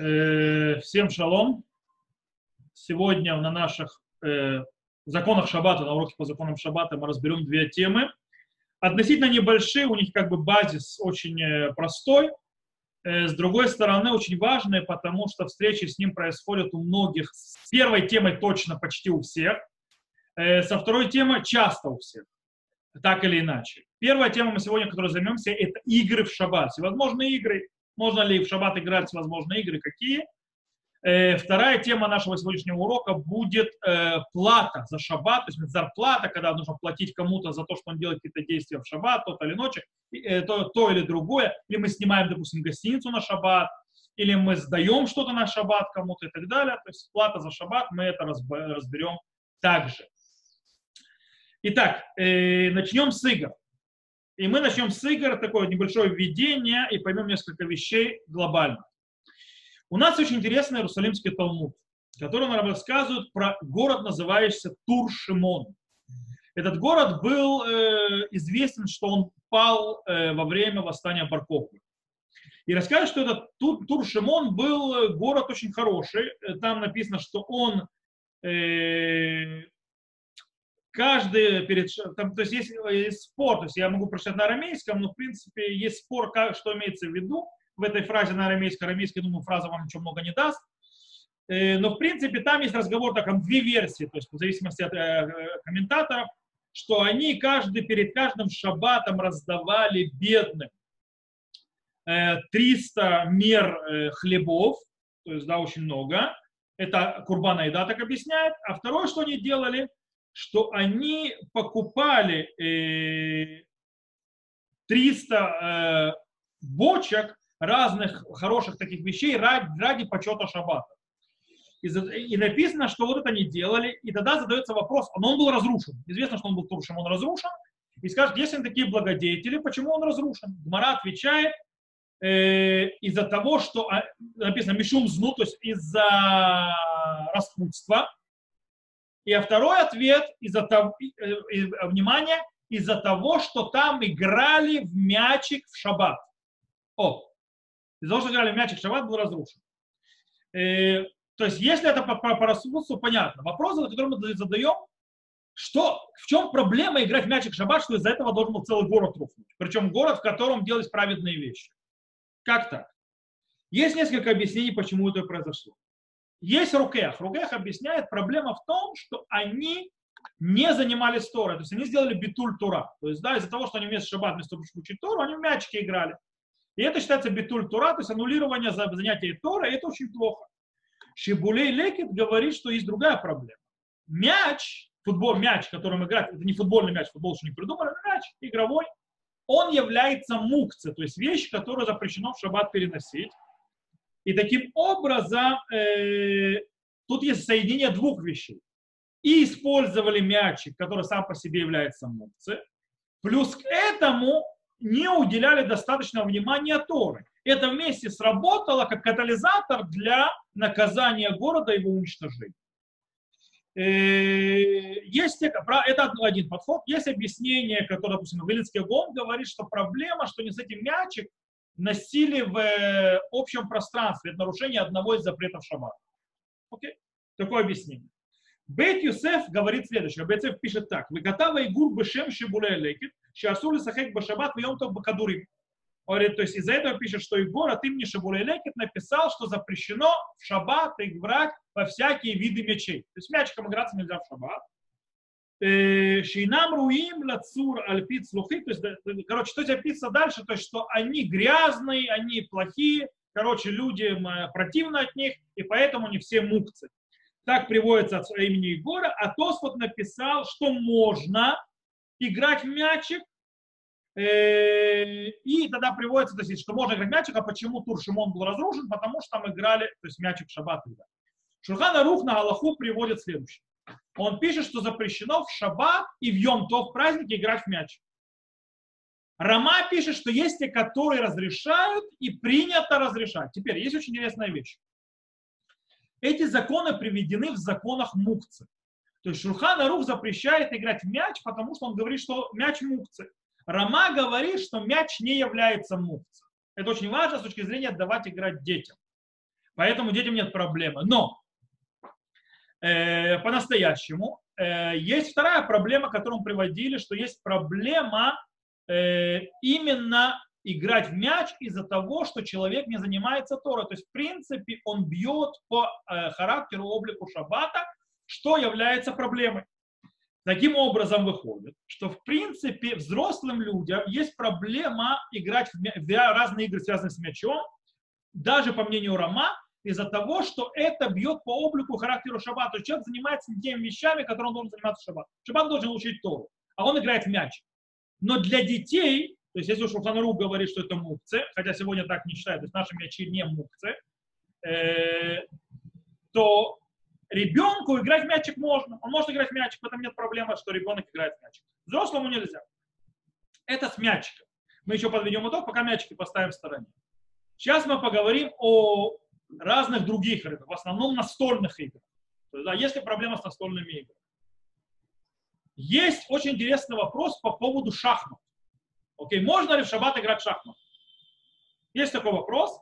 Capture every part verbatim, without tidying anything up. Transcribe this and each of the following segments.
Всем шалом. Сегодня на наших э, законах шаббата, на уроке по законам шаббата мы разберем две темы. Относительно небольшие, у них как бы базис очень простой. Э, с другой стороны, очень важные, потому что встречи с ним происходят у многих. С первой темой точно почти у всех. Э, со второй темой часто у всех. Так или иначе. Первая тема, мы сегодня, которой займемся, это игры в шаббат. Всевозможные игры. Можно ли в шаббат играть, возможно, игры какие. Э, вторая тема нашего сегодняшнего урока будет э, плата за шаббат, то есть зарплата, когда нужно платить кому-то за то, что он делает какие-то действия в шаббат, тот или ночь, э, то, то или другое. Или мы снимаем, допустим, гостиницу на шаббат, или мы сдаем что-то на шаббат кому-то и так далее. То есть плата за шаббат, мы это разберем также. Итак, э, начнем с игр. И мы начнем с игр, такое небольшое введение, и поймем несколько вещей глобально. У нас очень интересный Иерусалимский Талмуд, который нам рассказывает про город, называющийся Тур Шимон. Этот город был э, известен, что он пал э, во время восстания Бар Кохба. И рассказывает, что этот Тур, Тур Шимон был город очень хороший. Там написано, что он... Э, Каждый перед... Там, то есть, есть, есть спор, то есть я могу прочитать на арамейском, но в принципе есть спор, как, что имеется в виду в этой фразе на арамейском. Арамейский, думаю, фраза вам ничего много не даст. Э, но в принципе там есть разговор, так, там две версии, то есть в зависимости от э, комментаторов, что они каждый, перед каждым шаббатом раздавали бедным э, триста мер э, хлебов, то есть да, очень много. Это Курбан Айда так объясняет. А второе, что они делали, что они покупали э, триста э, бочек разных хороших таких вещей ради, ради почета шаббата. И, и написано, что вот это они делали, и тогда задается вопрос, но он был разрушен. Известно, что он был Тур Шимон разрушен. И скажут, если они такие благодетели, почему он разрушен? Гмара отвечает, э, из-за того, что написано мишум зну, то есть из-за распутства. И второй ответ, из-за того, внимание, из-за того, что там играли в мячик в шаббат. О, из-за того, что играли в мячик в шаббат, был разрушен. Э, то есть, если это по, по, по рассудству, понятно. Вопрос, который мы задаем, что, в чем проблема играть в мячик в шаббат, что из-за этого должен был целый город рухнуть. Причем город, в котором делались праведные вещи. Как так? Есть несколько объяснений, почему это произошло. Есть Рокеах. Рокеах объясняет, проблема в том, что они не занимались Торой. То есть они сделали битуль Тура. То есть да, из-за того, что они вместо шаббат, вместо учить Тору, они в мячики играли. И это считается битуль Тура, то есть аннулирование за занятия Торой, и это очень плохо. Шибулей-Лекет говорит, что есть другая проблема. Мяч, футбол, мяч, которым играют, это не футбольный мяч, футбол еще не придумали, мяч игровой, он является мукце, то есть вещь, которую запрещено в шаббат переносить. И таким образом, э, тут есть соединение двух вещей. И использовали мячик, который сам по себе является мукце, плюс к этому не уделяли достаточного внимания Торы. Это вместе сработало как катализатор для наказания города и его уничтожения. Э, есть, это один подход. Есть объяснение, которое, допустим, Голинский Огон говорит, что проблема, что не с этим мячик, носили в общем пространстве. Это нарушение одного из запретов шаббата. Окей? Такое объяснение. Бейт Йосеф говорит следующее. Бейт Йосеф пишет так. Вегатава игур бешем шибулей-лекет, шиасур лисахек бешаббат вьемтов бакадурим. Говорит, то есть из-за этого пишет, что Егор от имени Шибулей-Лекет написал, что запрещено в шаббат играть во всякие виды мячей. То есть мячиком играться нельзя в шаббат. Шинам руим лацур альпиц лухи, то есть, короче, что описано дальше, то есть, что они грязные, они плохие, короче, людям противно от них, и поэтому не все мукцы. Так приводится от имени Егора, а Тосфот написал, что можно играть в мячик, и тогда приводится, то есть, что можно играть в мячик, а почему Тур Шимон был разрушен, потому что там играли, то есть, мячик в шаббат. Шулхан Арух на Аллаху приводит следующее. Он пишет, что запрещено в шаббат и в йом-тов празднике играть в мяч. Рама пишет, что есть те, которые разрешают и принято разрешать. Теперь есть очень интересная вещь. Эти законы приведены в законах мукцы. То есть Шулхан Арух запрещает играть в мяч, потому что он говорит, что мяч мукцы. Рама говорит, что мяч не является мукцей. Это очень важно с точки зрения давать играть детям. Поэтому детям нет проблемы. Но э, по-настоящему э, есть вторая проблема, которую мы приводили, что есть проблема э, именно играть в мяч из-за того, что человек не занимается Торой. То есть, в принципе, он бьет по э, характеру, облику шаббата, что является проблемой. Таким образом выходит, что в принципе взрослым людям есть проблема играть в, мя... в разные игры, связанные с мячом, даже по мнению Рама, из-за того, что это бьет по облику и характеру шаббата. То есть человек занимается теми вещами, которыми он должен заниматься в шаббат. Шаббат должен учить Тору, а он играет в мяч. Но для детей, то есть если уж Шулхан Арух говорит, что это мукцы, хотя сегодня так не считают, то есть наши мячи не мукцы, э- то... ребенку играть в мячик можно. Он может играть в мячик, в этом нет проблемы, что ребенок играет в мячик. Взрослому нельзя. Это с мячиком. Мы еще подведем итог, пока мячики поставим в стороне. Сейчас мы поговорим о разных других играх, в основном настольных играх. Да, есть ли проблема с настольными играми? Есть очень интересный вопрос по поводу шахмат. Окей, можно ли в шаббат играть в шахмат? Есть такой вопрос.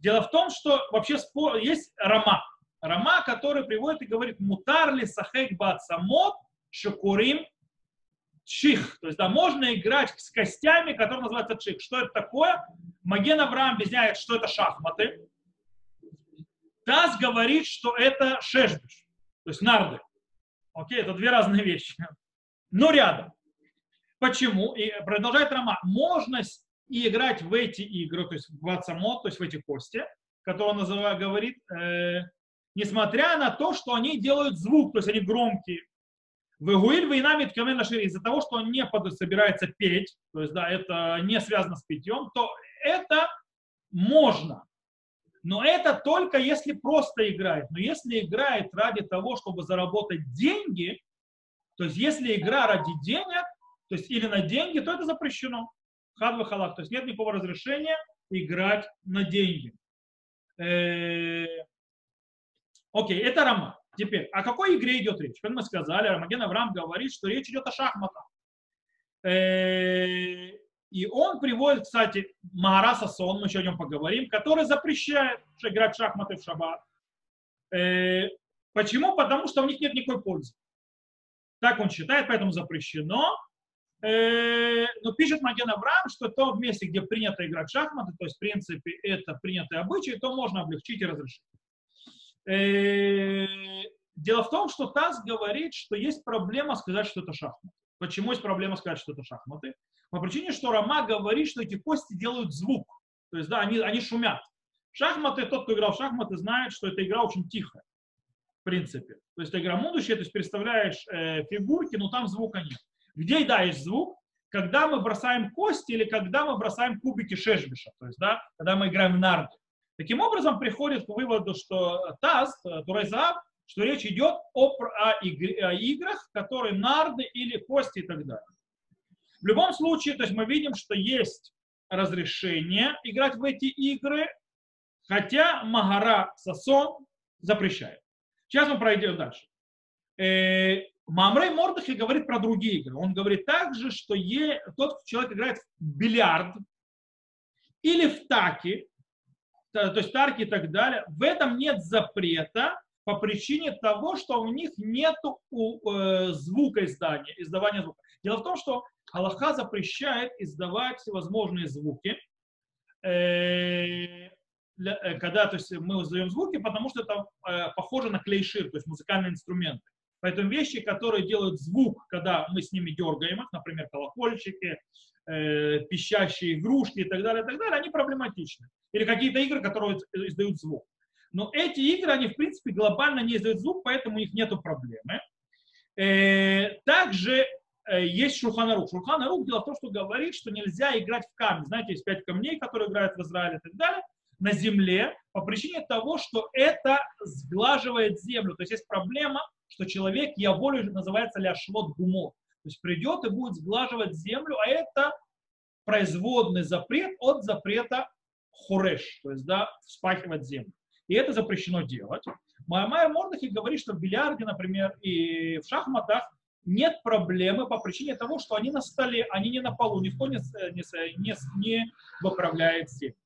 Дело в том, что вообще спор... есть Рама. Рама, который приводит и говорит, мутар ли сахек бат самот шукурим чих. То есть, да, можно играть с костями, которые называются чих. Что это такое? Маген Авраам объясняет, что это шахматы. Таз говорит, что это шешбиш, то есть нарды. Окей, это две разные вещи. Но рядом. Почему? И продолжает Рама. Можно и играть в эти игры, то есть в бат самот, то есть в эти кости, которые он называет, говорит, э- несмотря на то, что они делают звук, то есть они громкие. Из-за того, что он не собирается петь, то есть да, это не связано с питьем, то это можно. Но это только если просто играет. Но если играет ради того, чтобы заработать деньги, то есть если игра ради денег, то есть или на деньги, то это запрещено. Хадва халак, то есть нет никакого разрешения играть на деньги. Окей, okay, это Рама. Теперь, о какой игре идет речь? Как мы сказали, Маген Авраам говорит, что речь идет о шахматах. И он приводит, кстати, Махара Сасон, мы еще о нем поговорим, который запрещает играть в шахматы в шаббат. Почему? Потому что у них нет никакой пользы. Так он считает, поэтому запрещено. Но пишет Маген Авраам, что то месте, где принято играть в шахматы, то есть, в принципе, это принятые обычаи, то можно облегчить и разрешить. Дело в том, что Таз говорит, что есть проблема сказать, что это шахматы. Почему есть проблема сказать, что это шахматы? По причине, что Рама говорит, что эти кости делают звук. То есть, да, они, они шумят. Шахматы, тот, кто играл в шахматы, знает, что эта игра очень тихая. В принципе. То есть, это игра будущее, то есть, переставляешь э, фигурки, но там звука нет. Где и да, есть звук? Когда мы бросаем кости или когда мы бросаем кубики шешбиша. То есть, да, когда мы играем в нарды. Таким образом, приходит к выводу, что Таз, Дурайзааб, что речь идет о, о, игр, о играх, которые нарды или кости и так далее. В любом случае, то есть мы видим, что есть разрешение играть в эти игры, хотя Махара Сасон запрещает. Сейчас мы пройдем дальше. Мамрей Мордохи говорит про другие игры. Он говорит также, что е, тот человек играет в бильярд или в таки, то есть тарки и так далее, в этом нет запрета по причине того, что у них нет э, звука издания, издавания звука. Дело в том, что Аллаха запрещает издавать всевозможные звуки, э, для, когда то есть, мы издаем звуки, потому что это э, похоже на клейшир, то есть музыкальные инструменты. Поэтому вещи, которые делают звук, когда мы с ними дергаем их, например, колокольчики, э, пищащие игрушки и так далее, и так далее, они проблематичны. Или какие-то игры, которые издают звук. Но эти игры, они, в принципе, глобально не издают звук, поэтому у них нет проблемы. Э, также э, есть Шулхан Арух. Шулхан Арух, дело в том, что говорит, что нельзя играть в камни. Знаете, есть пять камней, которые играют в Израиле и так далее, на земле, по причине того, что это сглаживает землю. То есть есть проблема, что человек, я волю, называется ляшвот гумо. То есть придет и будет сглаживать землю, а это производный запрет от запрета хореш, то есть, да, вспахивать землю. И это запрещено делать. Маймай Мордохи говорит, что в бильярде, например, и в шахматах нет проблемы по причине того, что они на столе, они не на полу, никто не, не, не, не выправляет землю.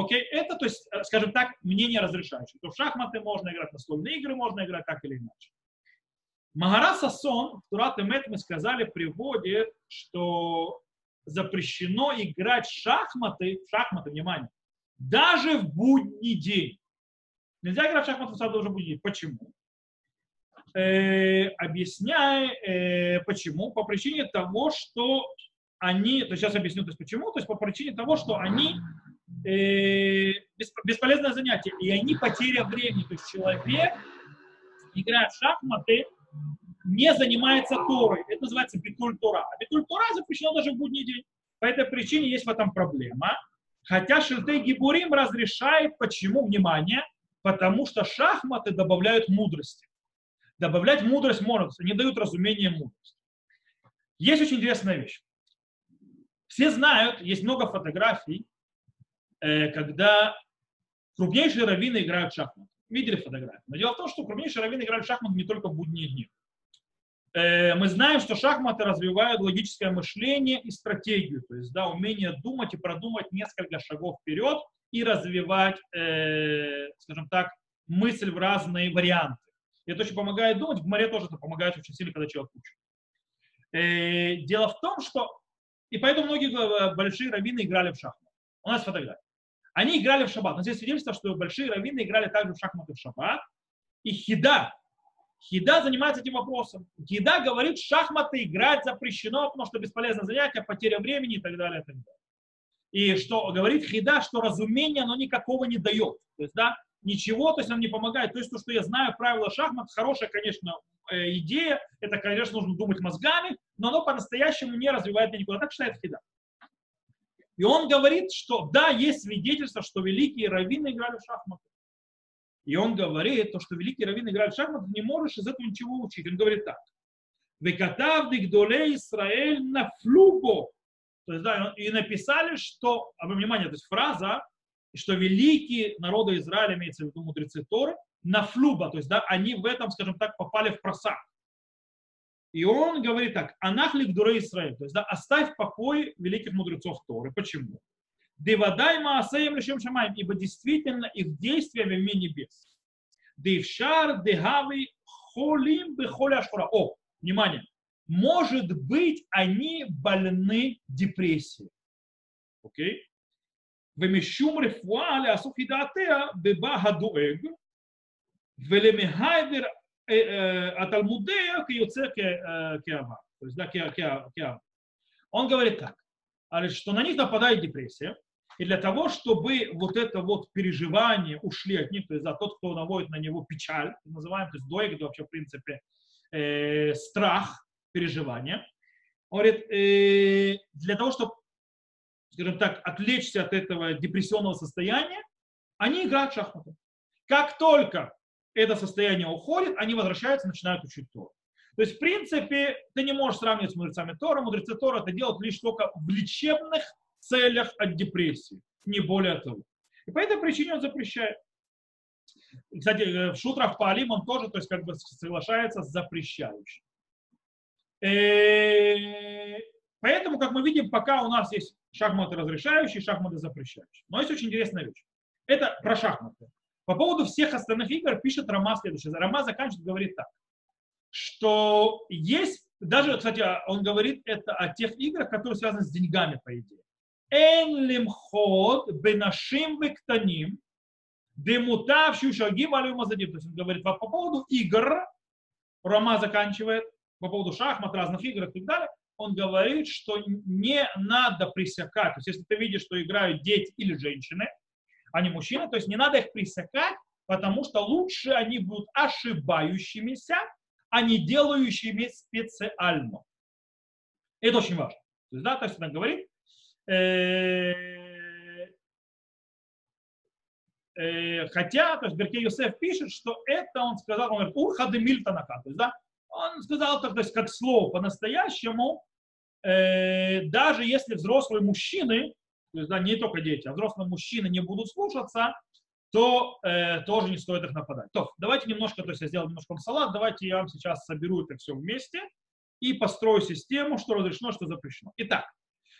Окей, это, то есть, скажем так, мнение разрешающее. То в шахматы можно играть, настольные игры можно играть, так или иначе. Махара Сасон, в Дурат и Мэтме сказали, приводит, что запрещено играть в шахматы, в шахматы, внимание, даже в будний день. Нельзя играть в шахматы, в даже в будний день. Почему? Э, объясняя, э, почему? По причине того, что они, то есть сейчас объясню, то есть почему, то есть по причине того, что они э, бесполезное занятие, и они потеря времени, то есть человек играет в шахматы, не занимается Торой. Это называется битуль Тора. А битуль Тора запрещено даже в будний день. По этой причине есть в этом проблема. Хотя Шилтей Гиборим разрешает, почему, внимание, потому что шахматы добавляют мудрости. Добавлять мудрость можно, они дают разумение мудрости. Есть очень интересная вещь. Все знают, есть много фотографий, когда крупнейшие раввины играют в шахматы. Видели фотографии. Но дело в том, что крупнейшие раввины играют в шахматы не только в будние дни. Мы знаем, что шахматы развивают логическое мышление и стратегию, то есть да, умение думать и продумать несколько шагов вперед и развивать, э, скажем так, мысль в разные варианты. Это очень помогает думать, в море тоже это помогает очень сильно, когда человек учит. Э, дело в том, что, и поэтому многие большие раввины играли в шахматы. У нас фотографии. Они играли в шаббат. У нас есть свидетельство, что большие раввины играли также в шахматы в шаббат. И Хида. Хида занимается этим вопросом. Хида говорит, шахматы играть запрещено, потому что бесполезное занятие, потеря времени и так далее. И, так далее. И что говорит Хида, что разумение оно никакого не дает. То есть, да, ничего, то есть оно не помогает. То есть то, что я знаю, правила шахмат, хорошая, конечно, идея. Это, конечно, нужно думать мозгами, но оно по-настоящему не развивает никуда. Так считает Хида. И он говорит, что да, есть свидетельство, что великие раввины играли в шахматы. И он говорит, то, что великий раввин играет в шахматы, не можешь из этого ничего учить. Он говорит так. То есть, да, и написали, что, внимание, то есть фраза, что великие народы Израиля, имеется в виду мудрецы Торы, на флюба, то есть да, они в этом, скажем так, попали в просак. И он говорит так, анахлик дурей Израиль, то есть да, оставь в покое великих мудрецов Торы. Почему? Ибо действительно их действия в имени небес. О, внимание. Может быть, они больны депрессией. Окей? Он говорит так, что на них нападает депрессия. И для того, чтобы вот это вот переживание ушли от них, то есть за тот, кто наводит на него печаль, называем, то есть доег, это вообще в принципе э, страх, переживание. Он говорит, э, для того, чтобы, скажем так, отвлечься от этого депрессионного состояния, они играют в шахматы. Как только это состояние уходит, они возвращаются, начинают учить Тору. То есть, в принципе, ты не можешь сравнивать с мудрецами Тора. Мудрецы Тора это делают лишь только в лечебных целях от депрессии, не более того. И по этой причине он запрещает. Кстати, в шутрах по Алим он тоже, то есть, как бы соглашается с запрещающим. И поэтому, как мы видим, пока у нас есть шахматы разрешающие, шахматы запрещающие. Но есть очень интересная вещь. Это про шахматы. По поводу всех остальных игр пишет Рама следующее. Рама заканчивает, говорит так, что есть, даже, кстати, он говорит это о тех играх, которые связаны с деньгами, по идее. Энлимход бенашим вектаним демутавшую шагим алюма задим. То есть он говорит, по поводу игр, Рома заканчивает, по поводу шахмат, разных игр и так далее, он говорит, что не надо пресекать. То есть если ты видишь, что играют дети или женщины, а не мужчины, то есть не надо их пресекать, потому что лучше они будут ошибающимися, а не делающими специально. Это очень важно. То есть, да, то есть она говорит, хотя, то есть Бейт Йосеф пишет, что это он сказал, он говорит, урхады мильтанака, то есть, да, он сказал, то есть, как слово по-настоящему, э, даже если взрослые мужчины, то есть, да, не только дети, а взрослые мужчины не будут слушаться, то э, тоже не стоит их нападать. То, давайте немножко, то есть я сделал немножко салат, давайте я вам сейчас соберу это все вместе и построю систему, что разрешено, что запрещено. Итак.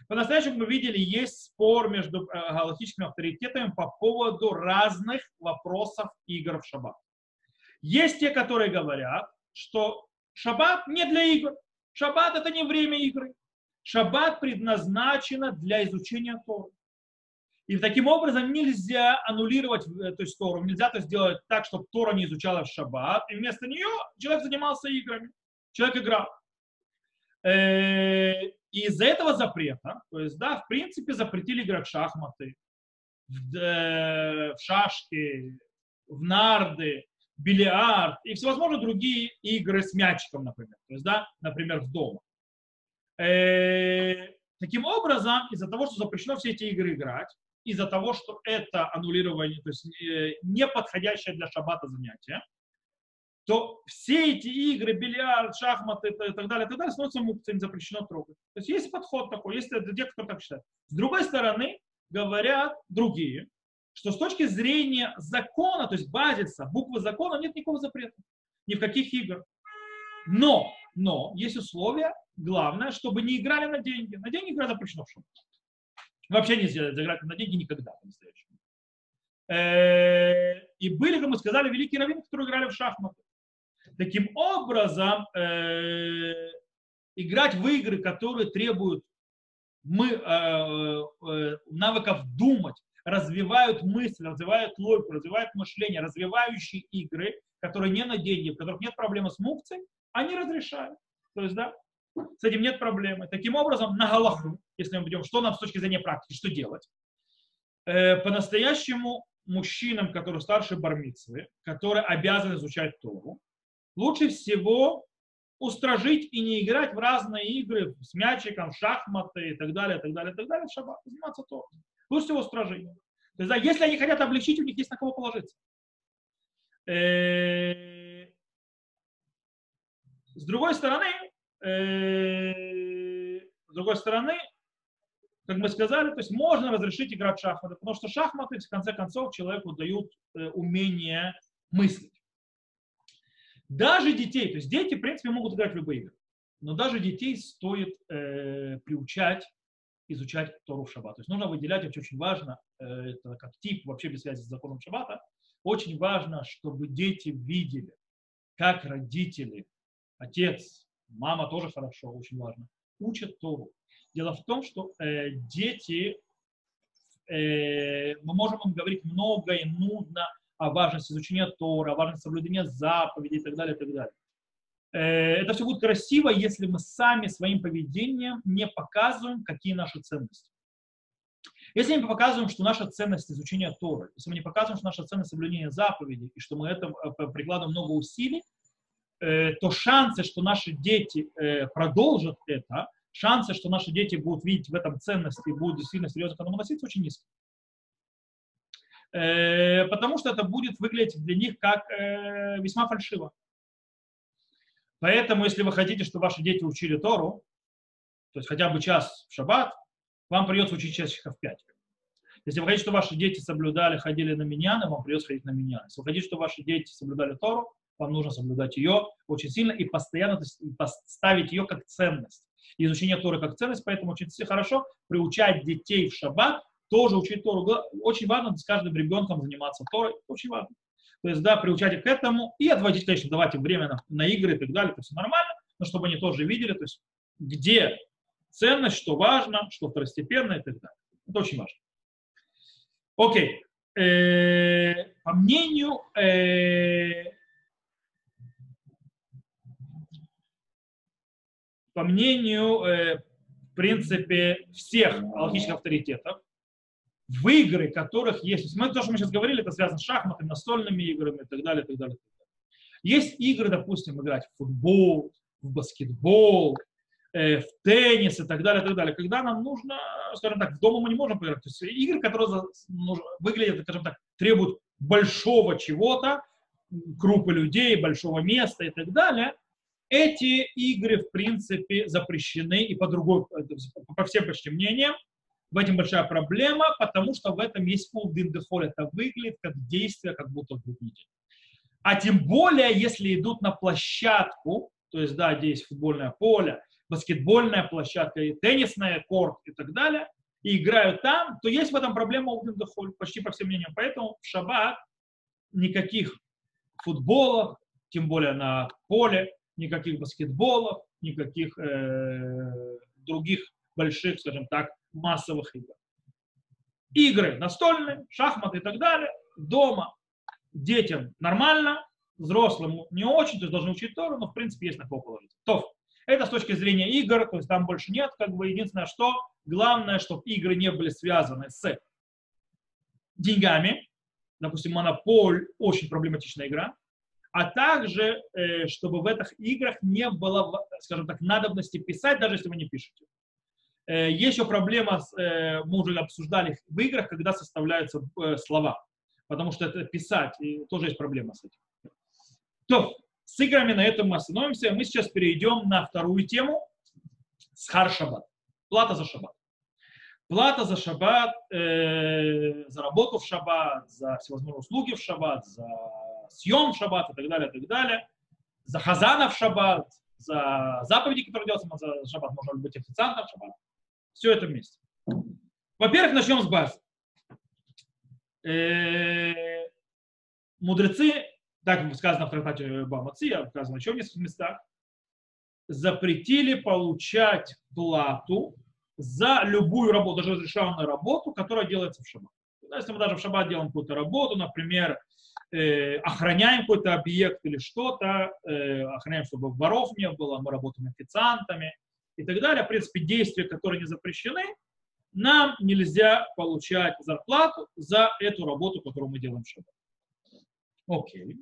По-настоящему мы видели, есть спор между галактическими авторитетами по поводу разных вопросов игр в шаббат. Есть те, которые говорят, что шаббат не для игр. Шаббат – это не время игры. Шаббат предназначено для изучения Торы. И таким образом нельзя аннулировать то есть, Тору, нельзя то есть, делать так, чтобы Тора не изучалась в шаббат, и вместо нее человек занимался играми, человек играл. И из-за этого запрета, то есть, да, в принципе, запретили играть в шахматы, в шашки, в нарды, бильярд и всевозможные другие игры с мячиком, например, то есть, да, например, в дома. Таким образом, из-за того, что запрещено все эти игры играть, из-за того, что это аннулирование, то есть неподходящее для шаббата занятие, то все эти игры, бильярд, шахматы и так далее, и так далее, становятся мукциями, запрещено трогать. То есть есть подход такой, есть те, кто так считает. С другой стороны, говорят другие, что с точки зрения закона, то есть базиса, буквы закона, нет никакого запрета, ни в каких играх. Но, но есть условия, главное, чтобы не играли на деньги. На деньги игра запрещена в шум. Вообще нельзя играть на деньги никогда по-настоящему. И были, как мы сказали, великие раввины, которые играли в шахматы. Таким образом, играть в игры, которые требуют мы, навыков думать, развивают мысль, развивают логику, развивают мышление, развивающие игры, которые не на деньги, в которых нет проблемы с мукцией, они разрешают. То есть, да, с этим нет проблемы. Таким образом, на галаху, если мы идем, что нам с точки зрения практики, что делать? Э, по-настоящему мужчинам, которые старше бармицвы, которые обязаны изучать Тору, лучше всего устражить и не играть в разные игры с мячиком, шахматы и так далее, и так далее, и так далее, в шаббат, заниматься Торой. Лучше всего устражить. То есть, да, если они хотят облегчить, у них есть на кого положиться. Э, с другой стороны, С другой стороны, как мы сказали, то есть можно разрешить играть в шахматы, потому что шахматы, в конце концов, человеку дают умение мыслить. Даже детей, то есть дети, в принципе, могут играть в любые игры, но даже детей стоит э, приучать, изучать Тору в шаббат. То есть нужно выделять, вообще очень важно, э, это как тип, вообще без связи с законом шаббата, очень важно, чтобы дети видели, как родители, отец, мама тоже хорошо, очень важно. Учат Тору. Дело в том, что э, дети, э, мы можем им говорить много и нудно о важности изучения Торы, о важности соблюдения заповедей и так далее, и так далее. Э, это все будет красиво, если мы сами своим поведением не показываем, какие наши ценности. Если мы показываем, что наша ценность изучения Торы, если мы не показываем, что наша ценность соблюдения заповедей, и что мы этому прикладываем много усилий, то шансы, что наши дети продолжат это, шансы, что наши дети будут видеть в этом ценности и будут действительно серьезно к этому относиться, очень низки. Потому что это будет выглядеть для них как весьма фальшиво. Поэтому, если вы хотите, чтобы ваши дети учили Тору, то есть хотя бы час в шаббат, вам придется учить часиков пять. Если вы хотите, чтобы ваши дети соблюдали, ходили на миньяны, вам придется ходить на миньяны. Если вы хотите, чтобы ваши дети соблюдали Тору, вам нужно соблюдать ее очень сильно и постоянно поставить ее как ценность. И изучение Торы как ценность, поэтому очень хорошо приучать детей в шаббат, тоже учить Тору. Очень важно с каждым ребенком заниматься Торой, очень важно. То есть, да, приучать их к этому и отводить, конечно, давать им время на, на игры и так далее, это все нормально, но чтобы они тоже видели, то есть, где ценность, что важно, что второстепенно и так далее. Это очень важно. Окей. Э-э, по мнению... Э-э, По мнению, э, в принципе, всех галахических авторитетов, в игры, которых есть... Мы, то, что мы сейчас говорили, это связано с шахматами, настольными играми и так далее, и так далее, и так далее. Есть игры, допустим, играть в футбол, в баскетбол, э, в теннис и так далее, и так далее. Когда нам нужно, скажем так, дома мы не можем поиграть. То есть игры, которые выглядят, скажем так, требуют большого чего-то, группы людей, большого места и так далее. Эти игры, в принципе, запрещены, и по другой, по всем почти мнениям, в этом большая проблема, потому что в этом есть пол диндехоль, это выглядит как действие, как будто в другом виде. А тем более, если идут на площадку, то есть, да, здесь футбольное поле, баскетбольная площадка, и теннисная, корт и так далее, и играют там, то есть в этом проблема open the hall, почти по всем мнениям. Поэтому в шаббат никаких футболов, тем более на поле, никаких баскетболов, никаких э, других больших, скажем так, массовых игр. Игры настольные, шахматы и так далее, дома детям нормально, взрослому не очень, то есть должны учить Тору, но в принципе есть на кого положить. То, это с точки зрения игр, то есть там больше нет, как бы единственное, что главное, чтобы игры не были связаны с деньгами, допустим, монополь, очень проблематичная игра, а также, чтобы в этих играх не было, скажем так, надобности писать, даже если вы не пишете. Есть еще проблема, мы уже обсуждали в играх, когда составляются слова, потому что это писать, и тоже есть проблема с этим. То, с играми на этом мы остановимся. Мы сейчас перейдем на вторую тему. Схар шаббат. Плата за шаббат. Плата за шаббат, э, за работу в шаббат, за всевозможные услуги в шаббат, за съем в шаббат и так далее, и так далее. За хазана в шаббат, за заповеди, которые делаются за шаббат, может быть, официантом в шаббат. Все это вместе. Во-первых, начнем с базы. Э, мудрецы... Так сказано в трактате Бамаци, сказано еще в нескольких местах, запретили получать плату за любую работу, даже разрешенную работу, которая делается в шаббат. Если мы даже в шаббат делаем какую-то работу, например, э, охраняем какой-то объект или что-то, э, охраняем, чтобы воров не было, мы работаем официантами и так далее. В принципе, действия, которые не запрещены, нам нельзя получать зарплату за эту работу, которую мы делаем в шаббат. Окей.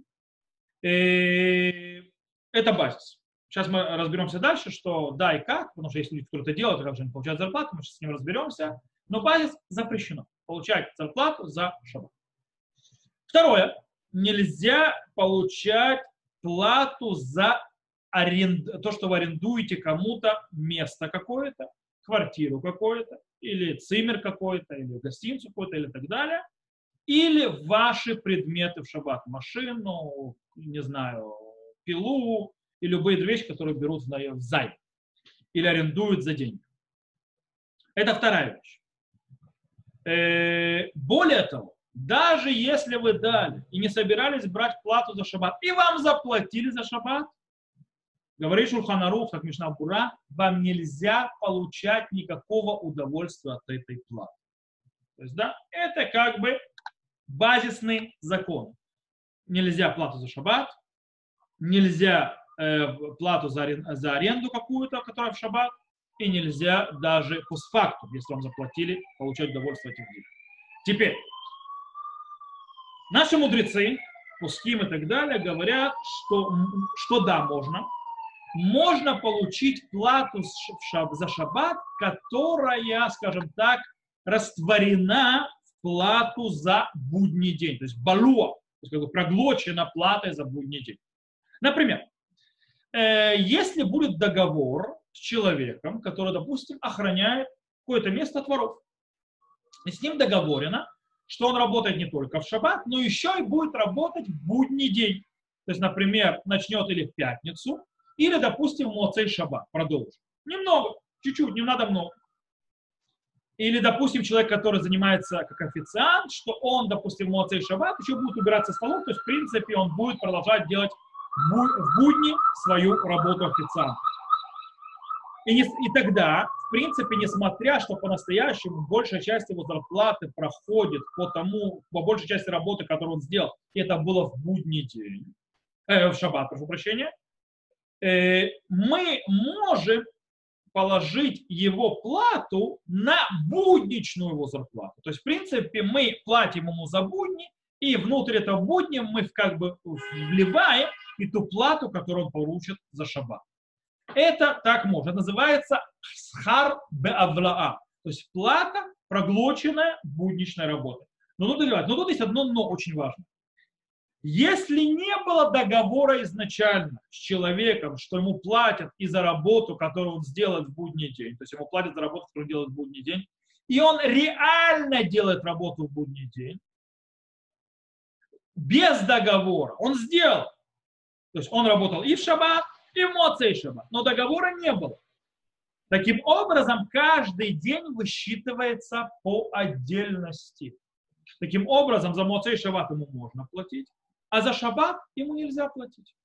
Это базис. Сейчас мы разберемся дальше, что да и как, потому что если люди, которые это делают, как же они получают зарплату, мы сейчас с ним разберемся. Но базис запрещено получать зарплату за шаббат. Второе. Нельзя получать плату за аренд... то, что вы арендуете кому-то место какое-то, квартиру какое-то, или циммер какой-то, или гостиницу какую-то, или так далее. Или ваши предметы в шаббат, машину, не знаю, пилу и любые вещи, которые берут взаймы или арендуют за деньги. Это вторая вещь. Более того, даже если вы дали и не собирались брать плату за шаббат, и вам заплатили за шаббат, говорит Шулхан Арух, как Мишна Бура, вам нельзя получать никакого удовольствия от этой платы. То есть, да, это как бы базисный закон. Нельзя плату за шаббат, нельзя э, плату за, арен, за аренду какую-то, которая в шаббат, и нельзя даже постфактум, если вам заплатили, получать удовольствие от этих денег. Теперь, наши мудрецы, пуским и так далее, говорят, что, что да, можно. Можно получить плату за шаббат, которая, скажем так, растворена плату за будний день, то есть балуа, то есть как бы проглочена плата за будний день. Например, э, если будет договор с человеком, который, допустим, охраняет какое-то место от воров, и с ним договорено, что он работает не только в шаббат, но еще и будет работать в будний день. То есть, например, начнет или в пятницу, или, допустим, в моцей шаббат продолжит. Немного, чуть-чуть, не надо много. Или, допустим, человек, который занимается как официант, что он, допустим, в моцей шаббат еще будет убирать со столов, то есть, в принципе, он будет продолжать делать в будни свою работу официанта. И, не, и тогда, в принципе, несмотря, что по-настоящему большая часть его зарплаты проходит по тому, по большей части работы, которую он сделал, и это было в будний день, э, в шаббат, прошу прощения, э, мы можем положить его плату на будничную его зарплату. То есть, в принципе, мы платим ему за будни, и внутрь этого будни мы как бы вливаем и ту плату, которую он получит за шаббат. Это так можно. Это называется схар бе-авлаа. То есть, плата, проглоченная будничной работой. Но тут, но тут есть одно но очень важное. Если не было договора изначально с человеком, что ему платят и за работу, которую он сделает в будний день, то есть ему платят за работу, которую он делает в будний день, и он реально делает работу в будний день, без договора он сделал. То есть он работал и в шаббат, и в моцей шаббат, но договора не было. Таким образом, каждый день высчитывается по отдельности. Таким образом, за Моцей Шаббат ему можно платить, а за Шаббат ему нельзя платить.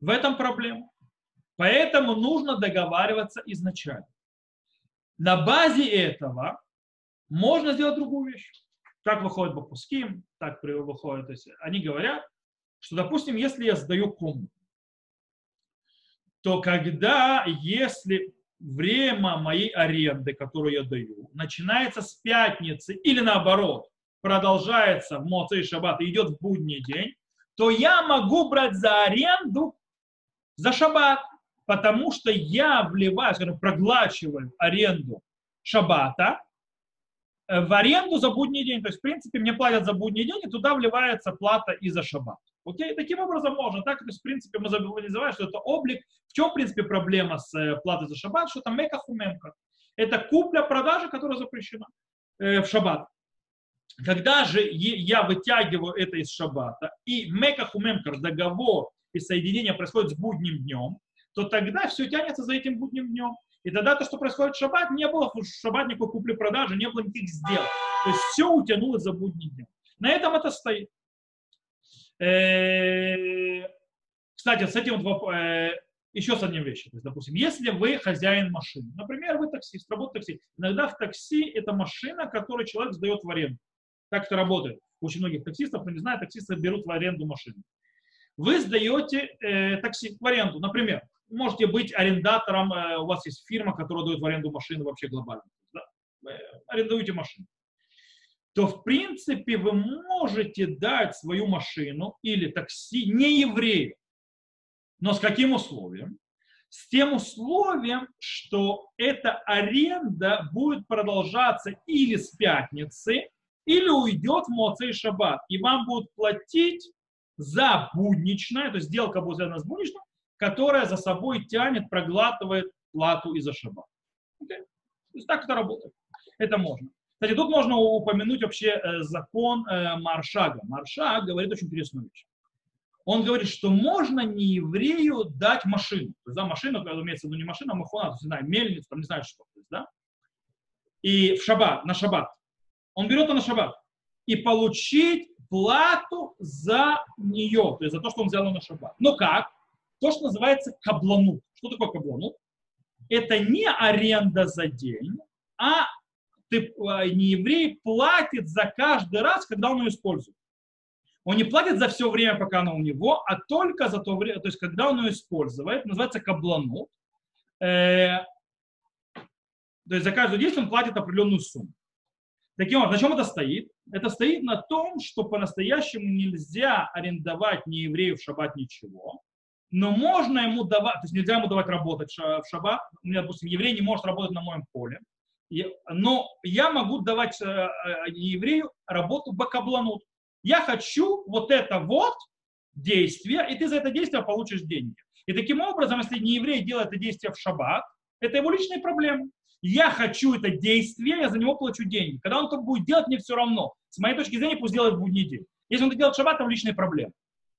В этом проблема. Поэтому нужно договариваться изначально. На базе этого можно сделать другую вещь. Так выходит Бахуским, так выходит. То есть они говорят, что, допустим, если я сдаю комнату, то когда, если время моей аренды, которую я даю, начинается с пятницы или наоборот, продолжается в Моцей Шаббат и идет в будний день, то я могу брать за аренду за Шаббат, потому что я вливаю, скажем, проглачиваю аренду Шаббата в аренду за будний день. То есть, в принципе, мне платят за будний день, и туда вливается плата и за Шаббат. Окей, таким образом можно. Так, то есть, в принципе, мы забываем, что это облик. В чем, в принципе, проблема с платой за Шаббат? Что это мекахумемка. Это купля-продажа, которая запрещена в Шаббат. Когда же я вытягиваю это из Шаббата, и мекахумемка, договор и соединение происходит с будним днем, то тогда все тянется за этим будним днем. И тогда то, что происходит в Шаббат, не было в Шаббат никакой купли-продажи, не было никаких сделок. То есть все утянулось за будний день. На этом это стоит. Кстати, с этим еще с одной вещью. То есть, допустим, если вы хозяин машины, например, вы таксист, работает такси. Иногда в такси это машина, которую человек сдает в аренду. Так это работает. Очень многих таксистов, кто не знает, таксисты берут в аренду машину. Вы сдаете э, такси в аренду, например, можете быть арендатором, э, у вас есть фирма, которая дает в аренду машины вообще глобально, да? Вы арендуете машину, то в принципе вы можете дать свою машину или такси не еврею, но с каким условием? С тем условием, что эта аренда будет продолжаться или с пятницы, или уйдет в Моцей Шаббат, и вам будут платить за будничное, то есть сделка будет связана с будничным, которая за собой тянет, проглатывает плату из-за Шаббата. Okay? То есть так это работает. Это можно. Кстати, тут можно упомянуть вообще закон Маршага. Маршаг говорит очень интересную вещь. Он говорит, что можно нееврею дать машину. То есть, да, машину, когда имеется в виду не машина, а махуна, не знаю, мельницу, там не знаю что. То есть, да? И в шаббат, на шаббат. Он берет ее на шаббат. И получить плату за нее, то есть за то, что он взял ее на шаббат. Но как? То, что называется кабланут. Что такое кабланут? Это не аренда за день, а ты, не еврей платит за каждый раз, когда он ее использует. Он не платит за все время, пока она у него, а только за то время, то есть когда он ее использует, называется кабланут. Э, то есть за каждую действие он платит определенную сумму. Таким образом, на чем это стоит? Это стоит на том, что по-настоящему нельзя арендовать нееврею в шаббат ничего, но можно ему давать, то есть нельзя ему давать работать в шаббат. У меня, допустим, еврей не может работать на моем поле, но я могу давать еврею работу бакабланут. Я хочу вот это вот действие, и ты за это действие получишь деньги. И таким образом, если нееврей делает это действие в шаббат, это его личные проблемы. Я хочу это действие, я за него плачу деньги. Когда он это будет делать, мне все равно. С моей точки зрения, пусть делает в будний день. Если он это делает в шаббат, там личные проблемы.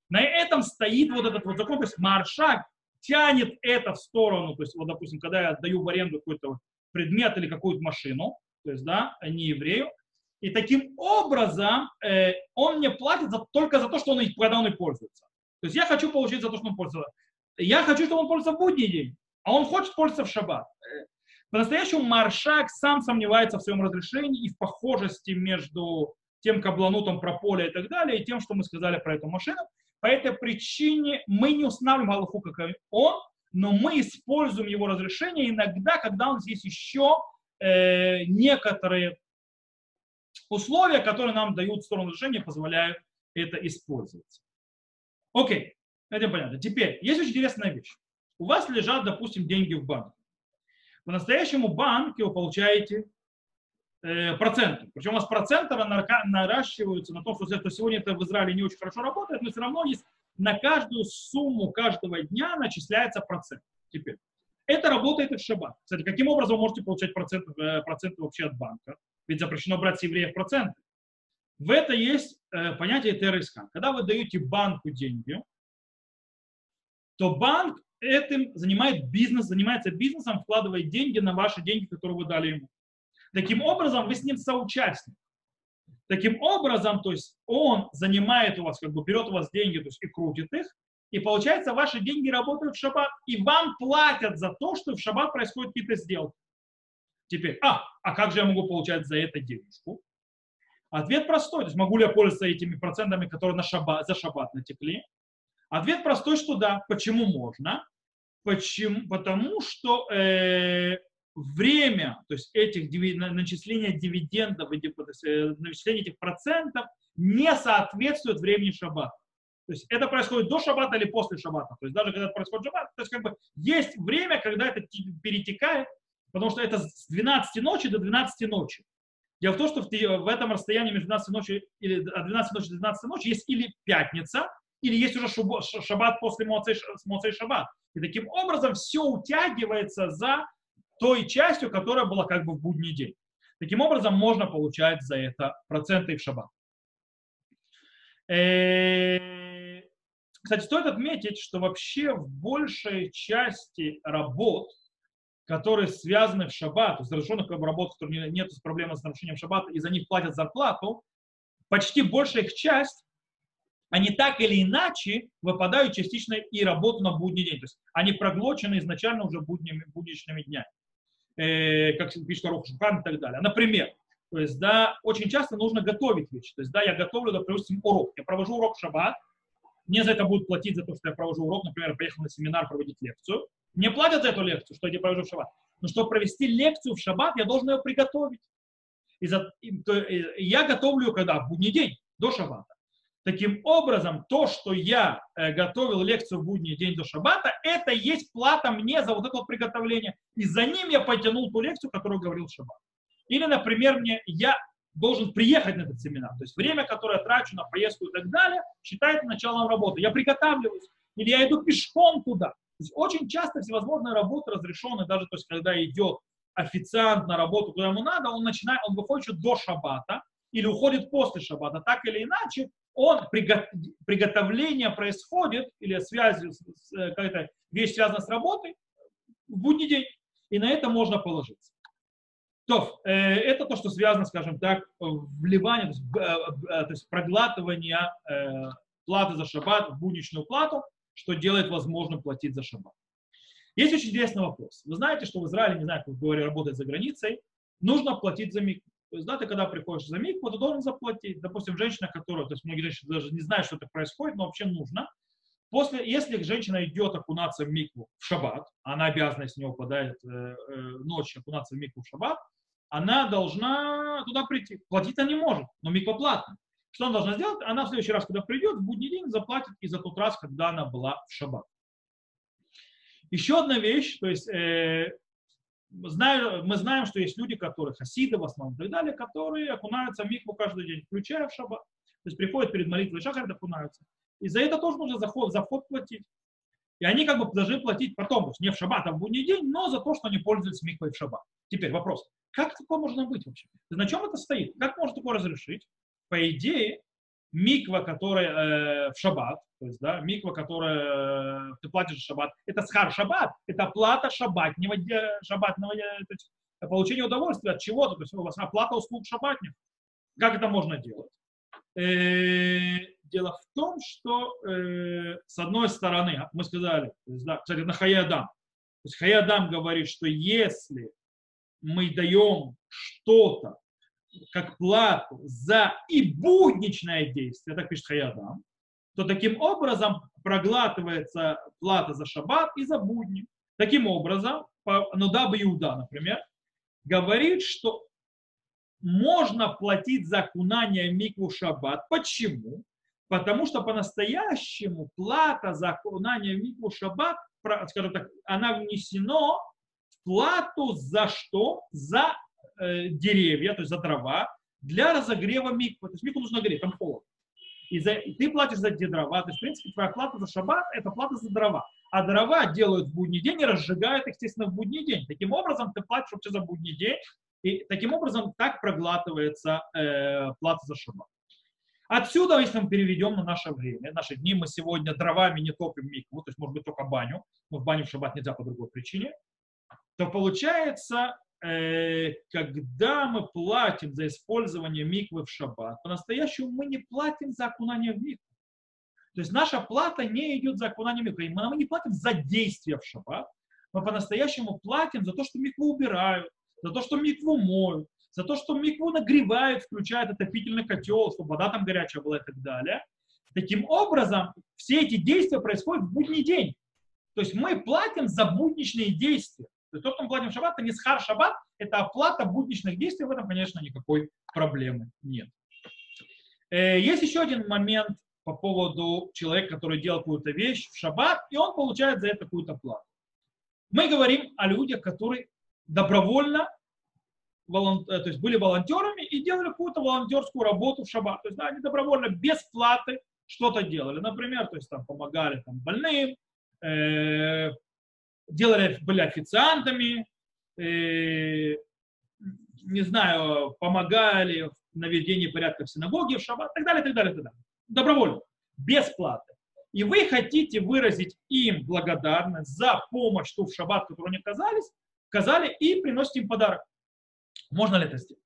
На этом стоит вот этот вот закон. То есть маршак тянет это в сторону. То есть, вот, допустим, когда я отдаю в аренду какой-то предмет или какую-то машину, то есть, да, не еврею, и таким образом э, он мне платит за, только за то, что он, когда он и пользуется. То есть я хочу получить за то, что он пользуется. Я хочу, чтобы он пользовался в будний день, а он хочет пользоваться в шаббат. По-настоящему маршак сам сомневается в своем разрешении и в похожести между тем кабланутом про поле и так далее, и тем, что мы сказали про эту машину. По этой причине мы не устанавливаем Аллаху, как он, но мы используем его разрешение иногда, когда у нас есть еще э, некоторые условия, которые нам дают в сторону разрешения, позволяют это использовать. Окей, это понятно. Теперь, есть очень интересная вещь. У вас лежат, допустим, деньги в банке. По-настоящему банке вы получаете э, проценты. Причем у вас проценты наращиваются на том, что, что сегодня это в Израиле не очень хорошо работает, но все равно есть, на каждую сумму каждого дня начисляется процент. Теперь. Это работает и в шаббат. Кстати, каким образом вы можете получать проценты, э, проценты вообще от банка? Ведь запрещено брать с евреев проценты. В это есть э, понятие терриска. Когда вы даете банку деньги, то банк этим занимает бизнес, занимается бизнесом, вкладывает деньги на ваши деньги, которые вы дали ему. Таким образом, вы с ним соучастник. Таким образом, то есть он занимает у вас, как бы берет у вас деньги, то есть и крутит их, и получается, ваши деньги работают в шаббат, и вам платят за то, что в шаббат происходят какие-то сделки. Теперь, а, а как же я могу получать за это денежку? Ответ простой, то есть могу ли я пользоваться этими процентами, которые на шаббат, за шаббат натекли? Ответ простой, что да. Почему можно? Почему? Потому что э, время, то есть этих начисления дивидендов, начисления этих процентов не соответствует времени шаббата. То есть это происходит до шаббата или после шаббата. То есть даже когда происходит шаббат, то есть как бы есть время, когда это перетекает, потому что это с двенадцати ночи до двенадцати ночи. Дело в том, что в этом расстоянии между двенадцатой ночи или от двенадцатой ночи до двенадцатой ночи есть или пятница, или есть уже шаббат после Моцей шаббат. И таким образом все утягивается за той частью, которая была как бы в будний день. Таким образом можно получать за это проценты и в шаббат. Кстати, стоит отметить, что вообще в большей части работ, которые связаны в шаббат, то есть разрешенных работ, которые нет проблемы с нарушением шаббата, и за них платят зарплату, почти большая их часть, они так или иначе выпадают частично и работу на будний день. То есть они проглочены изначально уже будними, будничными днями, э, как пишет Арух Шулхан и так далее. Например, то есть, да, очень часто нужно готовить вещи. То есть, да, я готовлю, допустим, урок. Я провожу урок в шаббат, мне за это будут платить, за то, что я провожу урок, например, я поехал на семинар проводить лекцию. Мне платят за эту лекцию, что я провожу в шаббат. Но чтобы провести лекцию в шаббат, я должен ее приготовить. И за, и, то, и я готовлю когда? В будний день, до шаббата. Таким образом, то, что я э, готовил лекцию в будний день до шаббата, это есть плата мне за вот это вот приготовление. И за ним я потянул ту лекцию, которую говорил в шаббат. Или, например, мне, я должен приехать на этот семинар. То есть время, которое я трачу на поездку и так далее, считается началом работы. Я приготавливаюсь. Или я иду пешком туда. То есть очень часто всевозможные работы разрешены, даже то есть, когда идет официант на работу, куда ему надо, он начинает, он выходит еще до шаббата или уходит после шаббата. Так или иначе, он, приготовление происходит, или связь, какая-то вещь связана с работой, в будний день, и на это можно положиться. То, э, это то, что связано, скажем так, вливание, то есть проглатывание э, платы за шаббат в будничную плату, что делает возможным платить за шаббат. Есть очень интересный вопрос. Вы знаете, что в Израиле, не знаю, как вы говорили, работает за границей, нужно платить за микву. То есть, да, ты когда приходишь за микву, ты должен заплатить. Допустим, женщина, которая, то есть многие женщины даже не знают, что это происходит, но вообще нужно. После, если женщина идет окунаться в микву в шаббат, она обязана, если не упадает э, э, ночью окунаться в микву в шаббат, она должна туда прийти. Платить она не может, но миква платная. Что она должна сделать? Она в следующий раз, когда придет, в будний день заплатит и за тот раз, когда она была в шаббат. Еще одна вещь, то есть э, знаю, мы знаем, что есть люди, которые хасиды в основном и так далее, которые окунаются в микву каждый день, включая в шаббат. То есть приходят перед молитвой шахарит, окунаются. И за это тоже нужно за вход, за вход платить. И они как бы должны платить потом, то есть не в шаббат, а в будний день, но за то, что они пользуются миквой в шаббат. Теперь вопрос. Как такое можно быть вообще? На чем это стоит? Как можно такое разрешить? По идее, миква, которая э, в шаббат, то есть, да, миква, которая э, ты платишь в шаббат, это схар шаббат, это оплата шаббатного, шаббатного то есть, получения удовольствия от чего-то, то есть у вас оплата услуг шаббатных. Как это можно делать? Э-э- дело в том, что э, с одной стороны, мы сказали, то есть, да, кстати, на Хаядам, то есть Хаядам говорит, что если мы даем что-то как плату за и будничное действие, так пишет Хаядам, то таким образом проглатывается плата за шаббат и за будни. Таким образом, Нода би-Йехуда, например, говорит, что можно платить за окунание микву в шаббат. Почему? Потому что по-настоящему плата за окунание микву в шаббат, скажем так, она внесена в плату за что? За э, деревья, то есть за дрова, для разогрева миквы. То есть микву нужно греть, там холодно. И, за, и ты платишь за эти дрова. То есть, в принципе, твоя плата за шаббат – это плата за дрова. А дрова делают в будний день и разжигают, естественно, в будний день. Таким образом, ты платишь вообще за будний день. И таким образом так проглатывается э, плата за шаббат. Отсюда, если мы переведем на наше время, наши дни, мы сегодня дровами не топим микву, то есть, может быть, только баню, но в баню в шаббат нельзя по другой причине, то получается, э, когда мы платим за использование миквы в шаббат, по-настоящему мы не платим за окунание в микву. То есть наша плата не идет за окунание в микву. И мы, мы не платим за действия в шаббат, мы по-настоящему платим за то, что микву убирают, за то, что микву моют, за то, что микву нагревают, включают отопительный котел, чтобы вода там горячая была и так далее. Таким образом, все эти действия происходят в будний день. То есть мы платим за будничные действия. То есть то, что мы платим в шаббат, это не схар шаббат, это оплата будничных действий, в этом, конечно, никакой проблемы нет. Есть еще один момент по поводу человека, который делал какую-то вещь в шаббат, и он получает за это какую-то плату. Мы говорим о людях, которые добровольно, то есть были волонтерами и делали какую-то волонтерскую работу в шаббат. То есть да, они добровольно, без платы что-то делали. Например, то есть, там, помогали там, больным, э, делали, были официантами, э, не знаю, помогали в наведении порядка в синагоге, в шаббат, и так далее, и так далее, и так далее. Добровольно, без платы. И вы хотите выразить им благодарность за помощь ту в шаббат, которую они оказались, оказали, и приносите им подарок. Можно ли это сделать?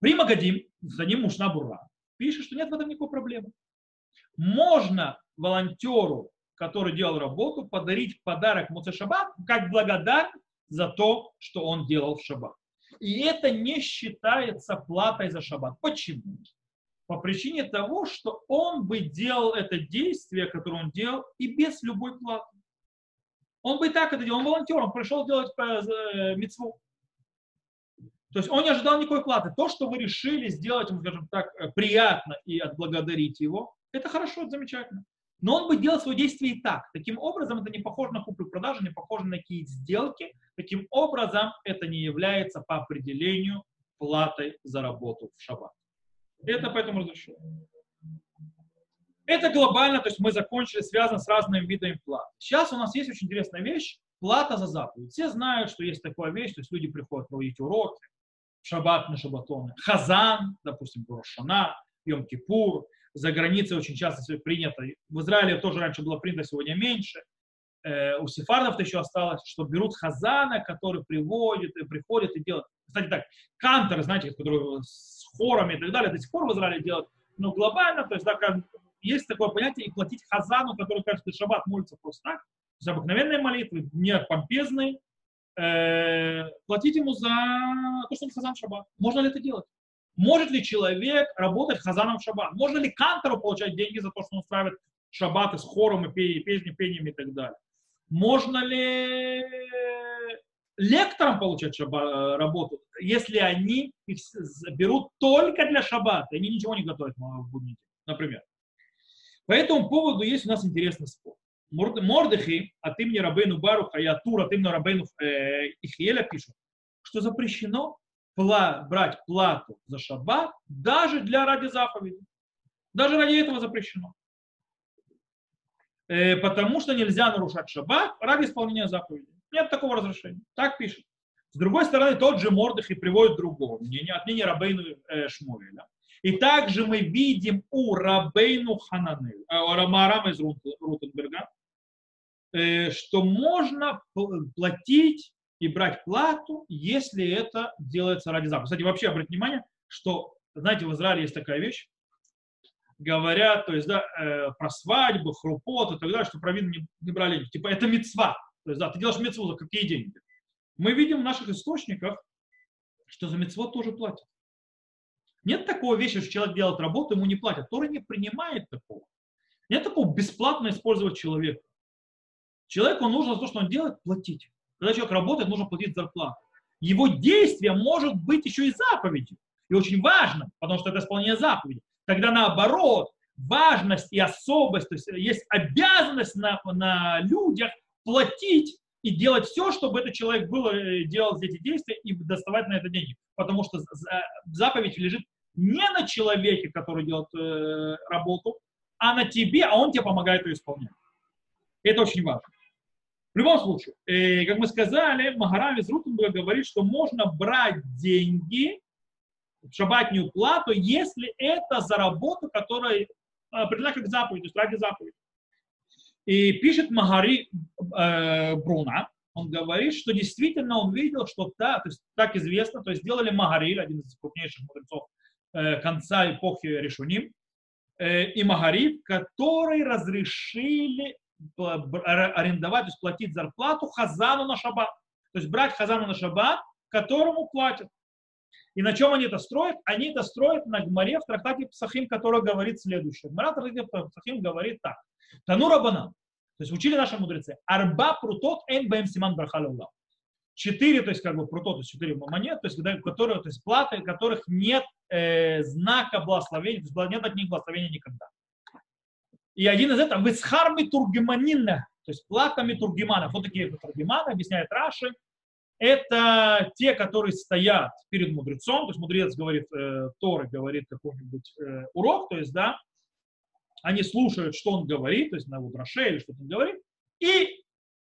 Примагадим, за ним Мишна Бура, пишет, что нет в этом никакой проблемы. Можно волонтеру, который делал работу, подарить подарок Муцей шаббат, как благодар за то, что он делал в шаббат. И это не считается платой за шаббат. Почему? По причине того, что он бы делал это действие, которое он делал, и без любой платы. Он бы и так это делал, он волонтер, он пришел делать мицву. То есть он не ожидал никакой платы. То, что вы решили сделать, скажем так, приятно и отблагодарить его, это хорошо, это замечательно. Но он бы делал свое действие и так. Таким образом, это не похоже на куплю-продажу, не похоже на какие-то сделки. Таким образом, это не является по определению платой за работу в шаббат. Это поэтому разрешено. Это глобально, то есть мы закончили, связано с разными видами плат. Сейчас у нас есть очень интересная вещь – плата за заповедь. Все знают, что есть такая вещь, то есть люди приходят проводить уроки, шаббат на шаббатоны, хазан, допустим, Рошана, Йом-Кипур. За границей очень часто все принято. В Израиле тоже раньше было принято, сегодня меньше. Э, у сефардов-то еще осталось, что берут хазана, который приводит и приходит и делает. Кстати, так, канторы, знаете, которые с хорами и так далее, до сих пор в Израиле делают. Но глобально, то есть, да, есть такое понятие, и платить хазану, который каждый шаббат молится просто так, за обыкновенные молитвы, не помпезные, платить ему за то, что он хазан в шаббат. Можно ли это делать? Может ли человек работать хазаном в шаббат? Можно ли кантору получать деньги за то, что он ставит шаббаты с хором и песни, пениями и так далее? Можно ли лекторам получать шаббат, работу, если они их берут только для шаббата, и они ничего не готовят в будни, например? По этому поводу есть у нас интересный спор. Мордохи от имени Рабейну Баруха и Тур от имени Рабейну э, Йехиэля пишут, что запрещено пла- брать плату за шаббат даже для ради заповеди. Даже ради этого запрещено. Э, потому что нельзя нарушать шаббат ради исполнения заповеди. Нет такого разрешения. Так пишет. С другой стороны, тот же Мордохи приводит другого мнения, от мнения Рабейну э, Шмуреля. И также мы видим у Рабейну Хананеля, э, Махарама из Ротенбурга, что можно платить и брать плату, если это делается ради заповеди. Кстати, вообще обратите внимание, что, знаете, в Израиле есть такая вещь, говорят, то есть, да, э, про свадьбы, хрупот и так далее, что правильно не, не брали. Типа, это мицва. То есть, да, ты делаешь мицву за какие деньги? Мы видим в наших источниках, что за мицву тоже платят. Нет такого вещи, что человек делает работу, ему не платят. Тора не принимает такого. Нет такого бесплатно использовать человека. Человеку нужно за то, что он делает, платить. Когда человек работает, нужно платить зарплату. Его действие может быть еще и заповедью. И очень важно, потому что это исполнение заповеди. Тогда наоборот, важность и особость, то есть есть обязанность на, на людях платить и делать все, чтобы этот человек был, делал эти действия и доставать на это деньги. Потому что заповедь лежит не на человеке, который делает э, работу, а на тебе, а он тебе помогает ее исполнять. Это очень важно. В любом случае, э, как мы сказали, Махарам ми-Ротенбург говорит, что можно брать деньги шаббатную плату, если это за работу, которая определена как заповедь, то есть ради заповеди. И пишет Махари э, Бруна, он говорит, что действительно он видел, что та, то есть, так известно, то есть сделали Махариль, один из крупнейших мудрецов э, конца эпохи Решуним, э, и Махариль, который разрешили арендовать, то есть платить зарплату хазану на шаббат. То есть брать хазана на шаббат, которому платят. И на чем они это строят? Они это строят на гмаре в трактате Псахим, который говорит следующее. Гмара в трактате Псахим говорит так. Тану рабанан. То есть учили наши мудрецы. Арба прутот эн бэм симан брахаля улам. Четыре, то есть как бы прутот, то есть четыре монет, то есть, которые, то есть платы, которых нет э, знака благословения, то есть нет от них благословения никогда. И один из этого, висхарми тургеманинна, то есть платами тургеманов. Вот такие тургеманы, объясняет Раши. Это те, которые стоят перед мудрецом, то есть мудрец говорит, э, Торы говорит какой-нибудь э, урок, то есть, да, они слушают, что он говорит, то есть на Раше или что-то он говорит, и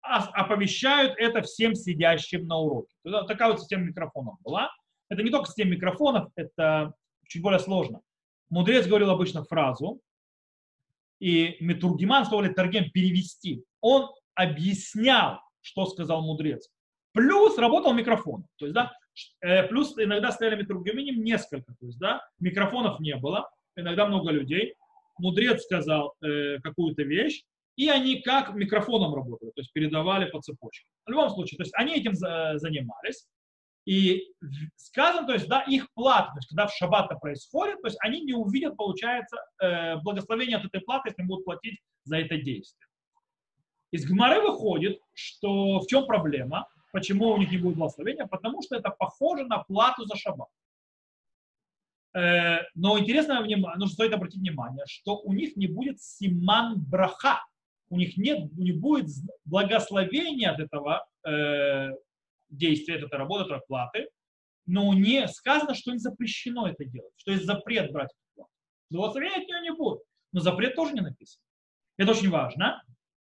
оповещают это всем сидящим на уроке. Есть, такая вот система микрофонов была. Это не только система микрофонов, это чуть более сложно. Мудрец говорил обычно фразу, и Метургиман, слово Таргем, перевести, он объяснял, что сказал мудрец. Плюс работал микрофон, то есть, да, плюс иногда стояли Метургиминим несколько, то есть, да, микрофонов не было, иногда много людей. Мудрец сказал э, какую-то вещь, и они как микрофоном работали, то есть передавали по цепочке. В любом случае, то есть они этим за, занимались, и сказано, то есть, да, их плата, то есть, когда в шаббат происходит, то есть они не увидят, получается, э, благословения от этой платы, если будут платить за это действие. Из Гмары выходит, что в чем проблема, почему у них не будет благословения, потому что это похоже на плату за шаббат. Но интересно, нужно стоит обратить внимание, что у них не будет симан браха, у них нет, не будет благословения от этого э, действия, от этой работы, от этой платы, но не сказано, что не запрещено это делать, что есть запрет брать эту плату. Благословения от нее не будет, но запрет тоже не написан. Это очень важно.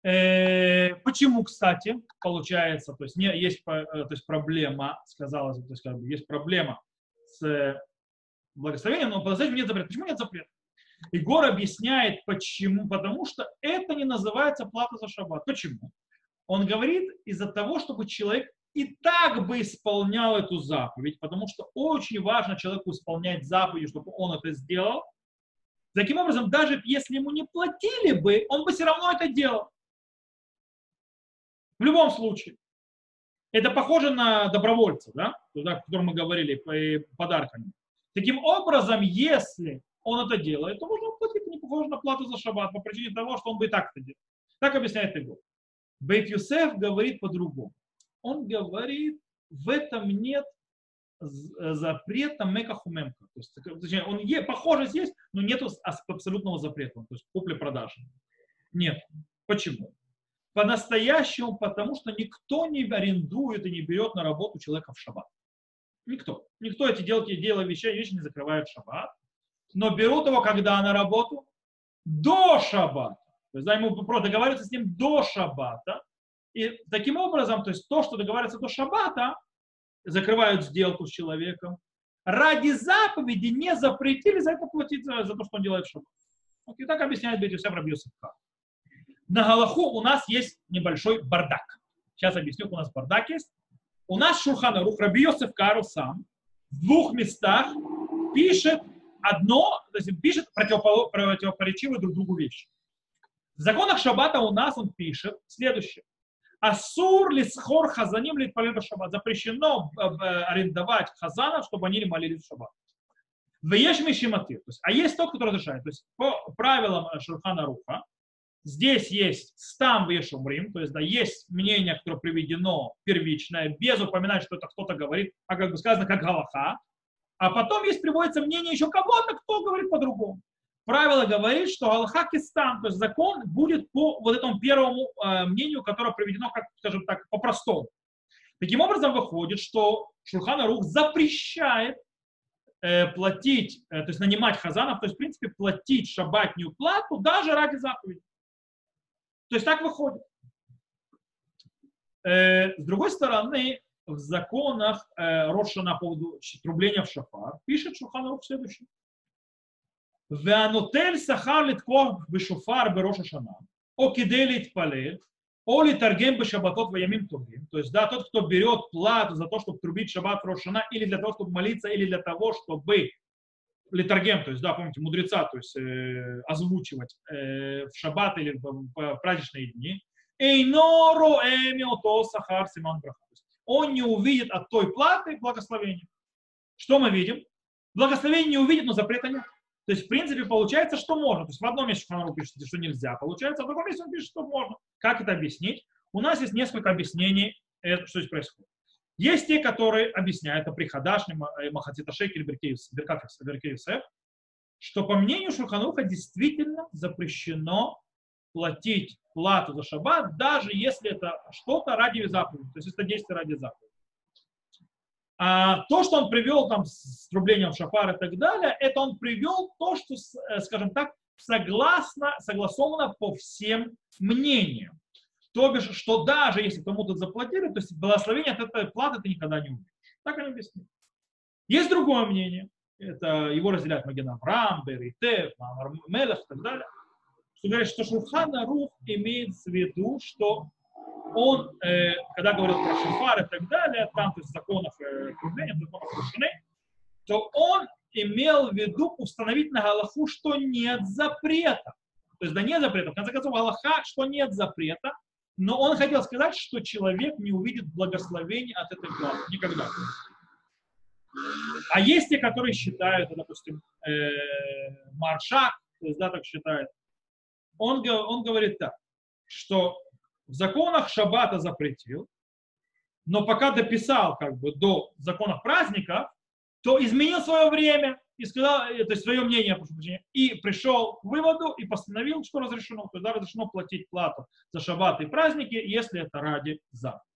Э, почему, кстати, получается, то есть, не, есть, то есть проблема, сказалось, то есть, как бы, есть проблема с благословение, но благословение нет запрета. Почему нет запрета? Егор объясняет, почему. Потому что это не называется плата за шаббат. Почему? Он говорит, из-за того, чтобы человек и так бы исполнял эту заповедь, потому что очень важно человеку исполнять заповедь, чтобы он это сделал. Таким образом, даже если ему не платили бы, он бы все равно это делал. В любом случае. Это похоже на добровольца, да? Туда, о котором мы говорили, подарками. Таким образом, если он это делает, то можно платить, не похоже на плату за шаббат, по причине того, что он бы и так это делал. Так объясняет Егор. Бейт Йосеф говорит по-другому. Он говорит, в этом нет запрета мекахумемка. То есть, точнее, он е, похожесть есть, но нет абсолютного запрета, то есть купли-продажи. Нет. Почему? По-настоящему, потому что никто не арендует и не берет на работу человека в шаббат. Никто. Никто эти делки, дела вещей, вещи не закрывают в шаббат, но берут его, когда на работу, до шаббата. То есть, да, ему просто договариваются с ним до шаббата. И таким образом, то есть то, что договаривается до шаббата, закрывают сделку с человеком. Ради заповеди не запретили за это платить, за, за то, что он делает в шаббат. Вот и так объясняет Бейт Йосеф рабби Йосеф. На Галаху у нас есть небольшой бардак. Сейчас объясню, у нас бардак есть. У нас Шулхан Арух, рабби Йосеф Кару сам в двух местах пишет одно, то есть пишет противоположные друг другу вещи. В законах шаббата у нас он пишет следующее. Асур лисхор хазаним литпалеба шаббат. Запрещено арендовать хазанов, чтобы они молились в шаббат. Веешми шиматир. А есть тот, который разрешает. То есть по правилам Шулхана Аруха, здесь есть стам вешумрим, то есть да, есть мнение, которое приведено первичное, без упоминания, что это кто-то говорит, а как бы сказано, как галаха. А потом есть приводится мнение еще кого-то, кто говорит по-другому. Правило говорит, что галаха кистам, то есть закон будет по вот этому первому э, мнению, которое приведено, как, скажем так, по-простому. Таким образом выходит, что Шулхан Арух запрещает э, платить, э, то есть нанимать хазанов, то есть в принципе платить шаббатную плату даже ради заповеди. То есть так выходит. С другой стороны, в законах э, Рошана по поводу трубления в шафар, пишет Шулхан Арух следующее. והנוטל שכר לתקוע בשופר בראש השנה, או כדי להתפלל, או לתרגם בשבתות וימים טובים. То есть, да, тот, кто берет плату за то, чтобы трубить шаббат в Рош ха-Шана, или для того, чтобы молиться, или для того, чтобы литаргем, то есть, да, помните, мудреца, то есть, э, озвучивать э, в шаббат или в, в праздничные дни. Эйно роэ миото сахар симан браха. Он не увидит от той платы благословения. Что мы видим? Благословение не увидит, но запрета нет. То есть, в принципе, получается, что можно. То есть, в одном месте Шулхан Арух пишет, что нельзя, получается, а в другом месте он пишет, что можно. Как это объяснить? У нас есть несколько объяснений, что здесь происходит. Есть те, которые объясняют, это Прихадашни, Махатиташек или Беркат-Йосеф, что, по мнению Шулхан Аруха, действительно запрещено платить плату за шаббат, даже если это что-то ради заповеди, то есть, это действие ради заповеди. А то, что он привел там с трублением в шафар и так далее, это он привел то, что, скажем так, согласно, согласовано по всем мнениям. То бишь, что даже если кому-то заплатили, то есть благословение от этой платы ты никогда не увидишь. Так они объяснили. Есть другое мнение. Это его разделяют Маген Авраам, Беритев, Мамрей и так далее. Что говорит, что Шулхан Арух имеет в виду, что он, э, когда говорил про шафар и так далее, там, то есть, законов э, трубления, законов Рошаны, то он имел в виду установить на галаху, что нет запрета. То есть, да нет запрета. В конце концов, галаха, что нет запрета, но он хотел сказать, что человек не увидит благословения от этой платы. Никогда. А есть те, которые считают, допустим, э, Маршак, то есть, да, так считает, он, он говорит так, что в законах шаббата запретил, но пока дописал как бы до законов праздника, то изменил свое время и сказал, то есть свое мнение, и пришел к выводу и постановил, что разрешено, тогда разрешено платить плату за шаббаты и праздники, если это ради заповеди.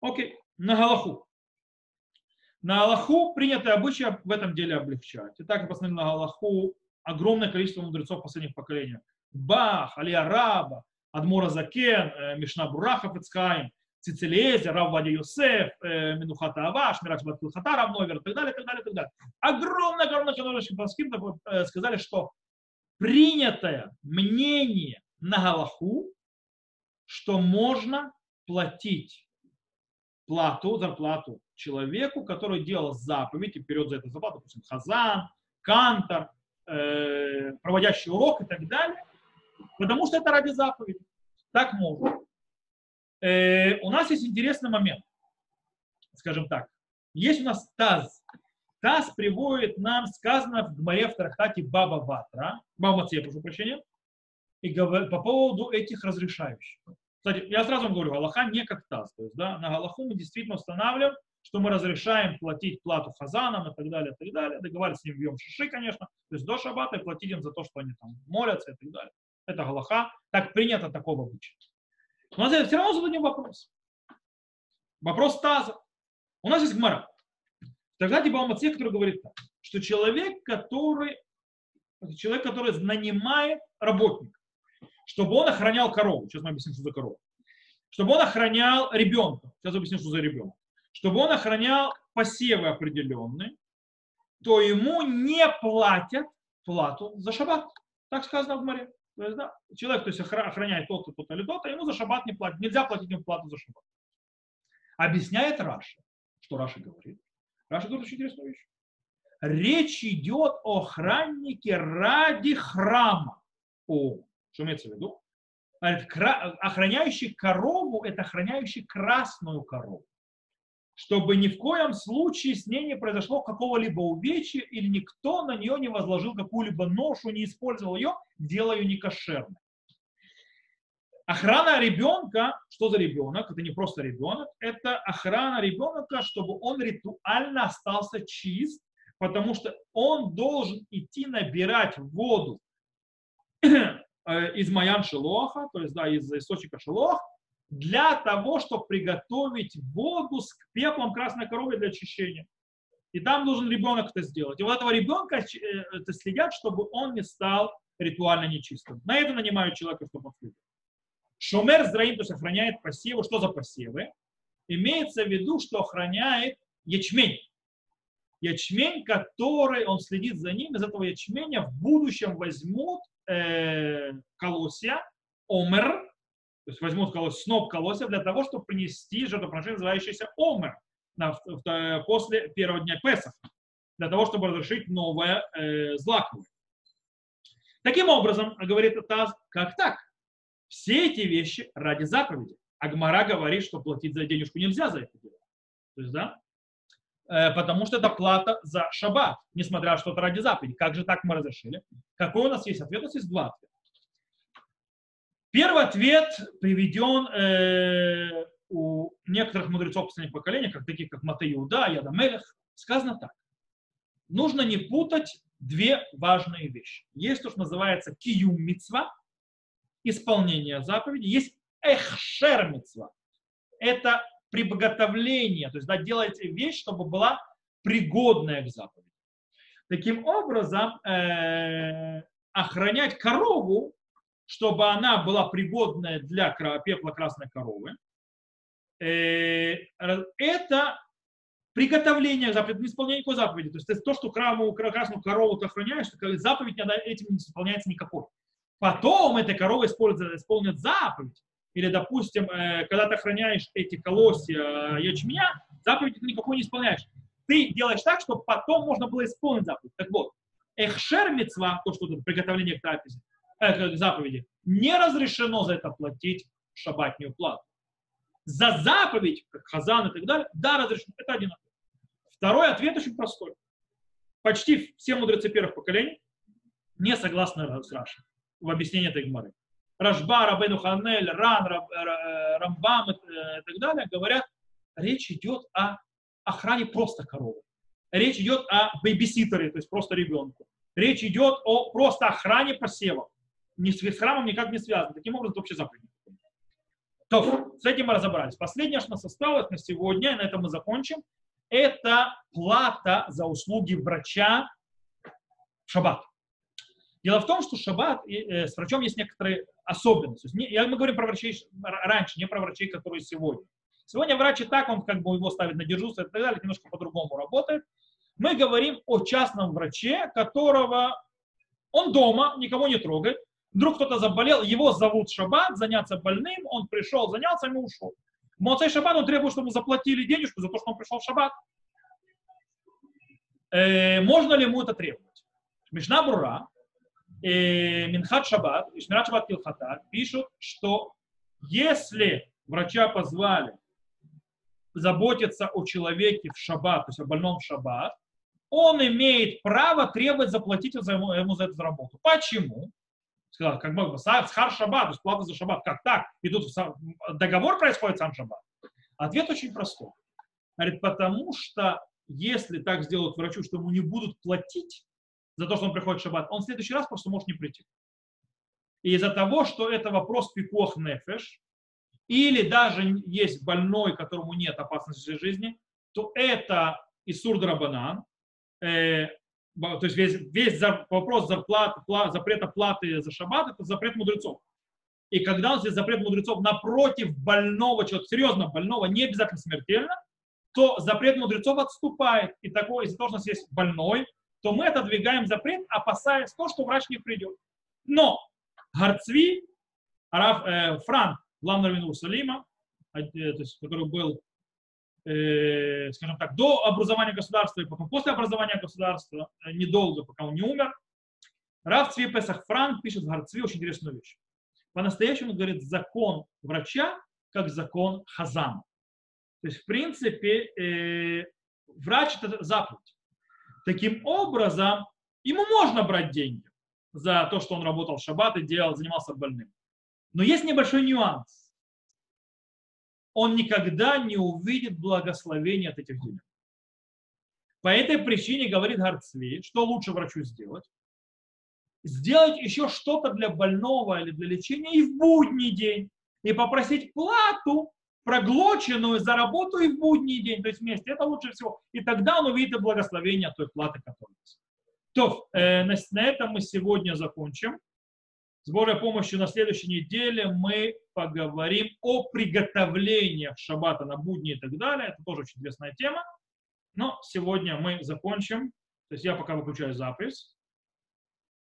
Окей, на галаху. На галаху принятые обычаи в этом деле облегчают. И так постановили на галаху огромное количество мудрецов последних поколений. Бах, Алия Раба, Адмур Азакен, Мишна Бура, Пицкайм, Цицилиэзия, Рама Бейт Йосеф, Минухата Аваш, Мираж Батхата, Равновер и так далее, и так далее, и так далее. Огромное, огромное количество паским сказали, что принятое мнение на галаху, что можно платить плату, зарплату человеку, который делал заповедь и берет за это зарплату, допустим, хазан, кантор, проводящий урок и так далее. Потому что это ради заповеди. Так можно. Э, у нас есть интересный момент. Скажем так. Есть у нас Таз. Таз приводит нам, сказано в Гмаре в трактате Баба Ватра. Баба Ватра, я прошу прощения. И говорю, по поводу этих разрешающих. Кстати, я сразу вам говорю, галаха не как Таз. То есть, да, на галаху мы действительно устанавливаем, что мы разрешаем платить плату хазанам и так далее, и так далее. Договаривались с ним в Йом Шиши, конечно. То есть до шаббата и платить им за то, что они там молятся и так далее. Это галаха, так принято такого обычая. Но нас все равно зададим вопрос. Вопрос Таза. У нас есть гмара. Тогда Дебауматсех, который говорит так, что человек, который, человек, который нанимает работника, чтобы он охранял корову. Сейчас мы объясним, что за корова. Чтобы он охранял ребенка. Сейчас объясним, что за ребенок. Чтобы он охранял посевы определенные, то ему не платят плату за шаббат. Так сказано в гмаре. То есть, да, человек, то есть, охраняет тот-то, тот-то или тот-то, ему за шаббат не платят. Нельзя платить ему плату за шаббат. Объясняет Раши, что Раши говорит. Раши говорит очень интересную вещь. Речь идет о охраннике ради храма. О, что имеется в виду? Охраняющий корову – это охраняющий красную корову. Чтобы ни в коем случае с ней не произошло какого-либо увечья, или никто на нее не возложил какую-либо ношу, не использовал ее, делая ее некошерной. Охрана ребенка, что за ребенок? Это не просто ребенок, это охрана ребенка, чтобы он ритуально остался чист, потому что он должен идти набирать воду из Маян Шелоха, то есть да, из источника Шелох, для того, чтобы приготовить воду с пеплом красной коровы для очищения. И там должен ребенок это сделать. И вот этого ребенка это следят, чтобы он не стал ритуально нечистым. На это нанимают человека, чтобы он следил. Шумер зраим, то есть охраняет посевы. Что за посевы? имеется в виду, что охраняет ячмень. Ячмень, который он следит за ним, из этого ячменя в будущем возьмут э, колосья, омер, то есть возьмут колосья, сноп колосья для того, чтобы принести жертвоприношение, называющееся омер, на, на, после первого дня Песаха, для того, чтобы разрешить новое э, злаковое. Таким образом, говорит Таз, как так? Все эти вещи ради заповеди. А Гмара говорит, что платить за денежку нельзя за это дело. То есть, да? Потому что это плата за шаббат, несмотря на что-то ради заповеди. Как же так мы разрешили? Какой у нас есть ответ? У нас есть два ответа. Первый ответ приведен э, у некоторых мудрецов последних поколений, как, таких как Матей Иуда, Яда Мелех. Сказано так. Нужно не путать две важные вещи. Есть то, что называется киюм мицва, исполнение заповеди. Есть эхшер мицва. Это приготовление, то есть да, делайте вещь, чтобы была пригодная к заповеди. Таким образом, э, охранять корову, чтобы она была пригодная для пепла красной коровы, э, это приготовление к заповеди, не исполнение никакой заповеди. То есть то, что крову, красную корову ты охраняешь, заповедь этим не исполняется никакой. Потом эта корова исполнит заповедь. Или, допустим, когда ты охраняешь эти колосья ячменя, заповедь ты никакой не исполняешь. Ты делаешь так, чтобы потом можно было исполнить заповедь. Так вот, эхшер мицва, то, что приготовление к трапезе, э, к заповеди, не разрешено за это платить шаббатную плату. За заповедь, как хазан и так далее, да, разрешено. Это один ответ. Второй ответ очень простой. Почти все мудрецы первых поколений не согласны с Раши в объяснении этой гмары. Рашба, Рабейну Ханель, Ран, Раб, Рамбам и так далее, говорят, речь идет о охране просто коровы. Речь идет о бейбиситере, то есть просто ребенку. Речь идет о просто охране посева. Ни с храмом никак не связано. Таким образом, это вообще запрет. То, с этим мы разобрались. Последнее, что нас осталось на сегодня, и на этом мы закончим, это плата за услуги врача в шаббат. Дело в том, что шаббат, э, с врачом есть некоторые особенности. Не, я, мы говорим про врачей раньше, не про врачей, которые сегодня. Сегодня врач и так, он как бы его ставит на дежурство и так далее, немножко по-другому работает. Мы говорим о частном враче, которого он дома, никого не трогает. Вдруг кто-то заболел, его зовут шаббат, заняться больным, он пришел, занялся и ушел. В Моцей шаббат он требует, чтобы ему заплатили денежку за то, что он пришел в шаббат. Э, можно ли ему это требовать? Мишна Бура, Минхат Шаббат, Ишмират Шаббат Килхата пишут, что если врача позвали заботиться о человеке в шаббат, то есть о больном в шаббат, он имеет право требовать заплатить ему за эту работу. Почему? Сказал, как бы схар шаббат, то есть плата за шаббат. Как так? И тут договор происходит сам шаббат. Ответ очень простой. Говорит, потому что если так сделают врачу, что ему не будут платить за то, что он приходит в шаббат, он в следующий раз просто может не прийти. И из-за того, что это вопрос пикох нефеш, или даже есть больной, которому нет опасности для жизни, то это иссур д'рабанан, э, то есть весь, весь за, вопрос зарплаты, пла, запрета платы за шаббат, это запрет мудрецов. И когда у нас есть запрет мудрецов напротив больного, человека, серьезно больного, не обязательно смертельно, то запрет мудрецов отступает. И такое, из-за того, что у нас есть больной, то мы отодвигаем запрет, опасаясь того, что врач не придет. Но Гар Цви, э, Франк, главный раввин Иерусалима, э, то есть, который был, э, скажем так, до образования государства и потом после образования государства, э, недолго, пока он не умер, Рав Цви Песах Франк пишет в Гар Цви очень интересную вещь. По-настоящему, говорит, закон врача как закон хазана. То есть, в принципе, э, врач – это заповедь. Таким образом, ему можно брать деньги за то, что он работал в шаббат и делал, занимался больным. Но есть небольшой нюанс. Он никогда не увидит благословения от этих денег. По этой причине, говорит Гар Цви, что лучше врачу сделать? Сделать еще что-то для больного или для лечения и в будний день. И попросить плату, проглоченную за работу и в будний день, то есть вместе, это лучше всего. И тогда он увидит благословение от той платы, которая есть. То, э, на, на этом мы сегодня закончим. С Божьей помощью на следующей неделе мы поговорим о приготовлениях шаббата на будни и так далее. Это тоже очень интересная тема. Но сегодня мы закончим. То есть я пока выключаю запись.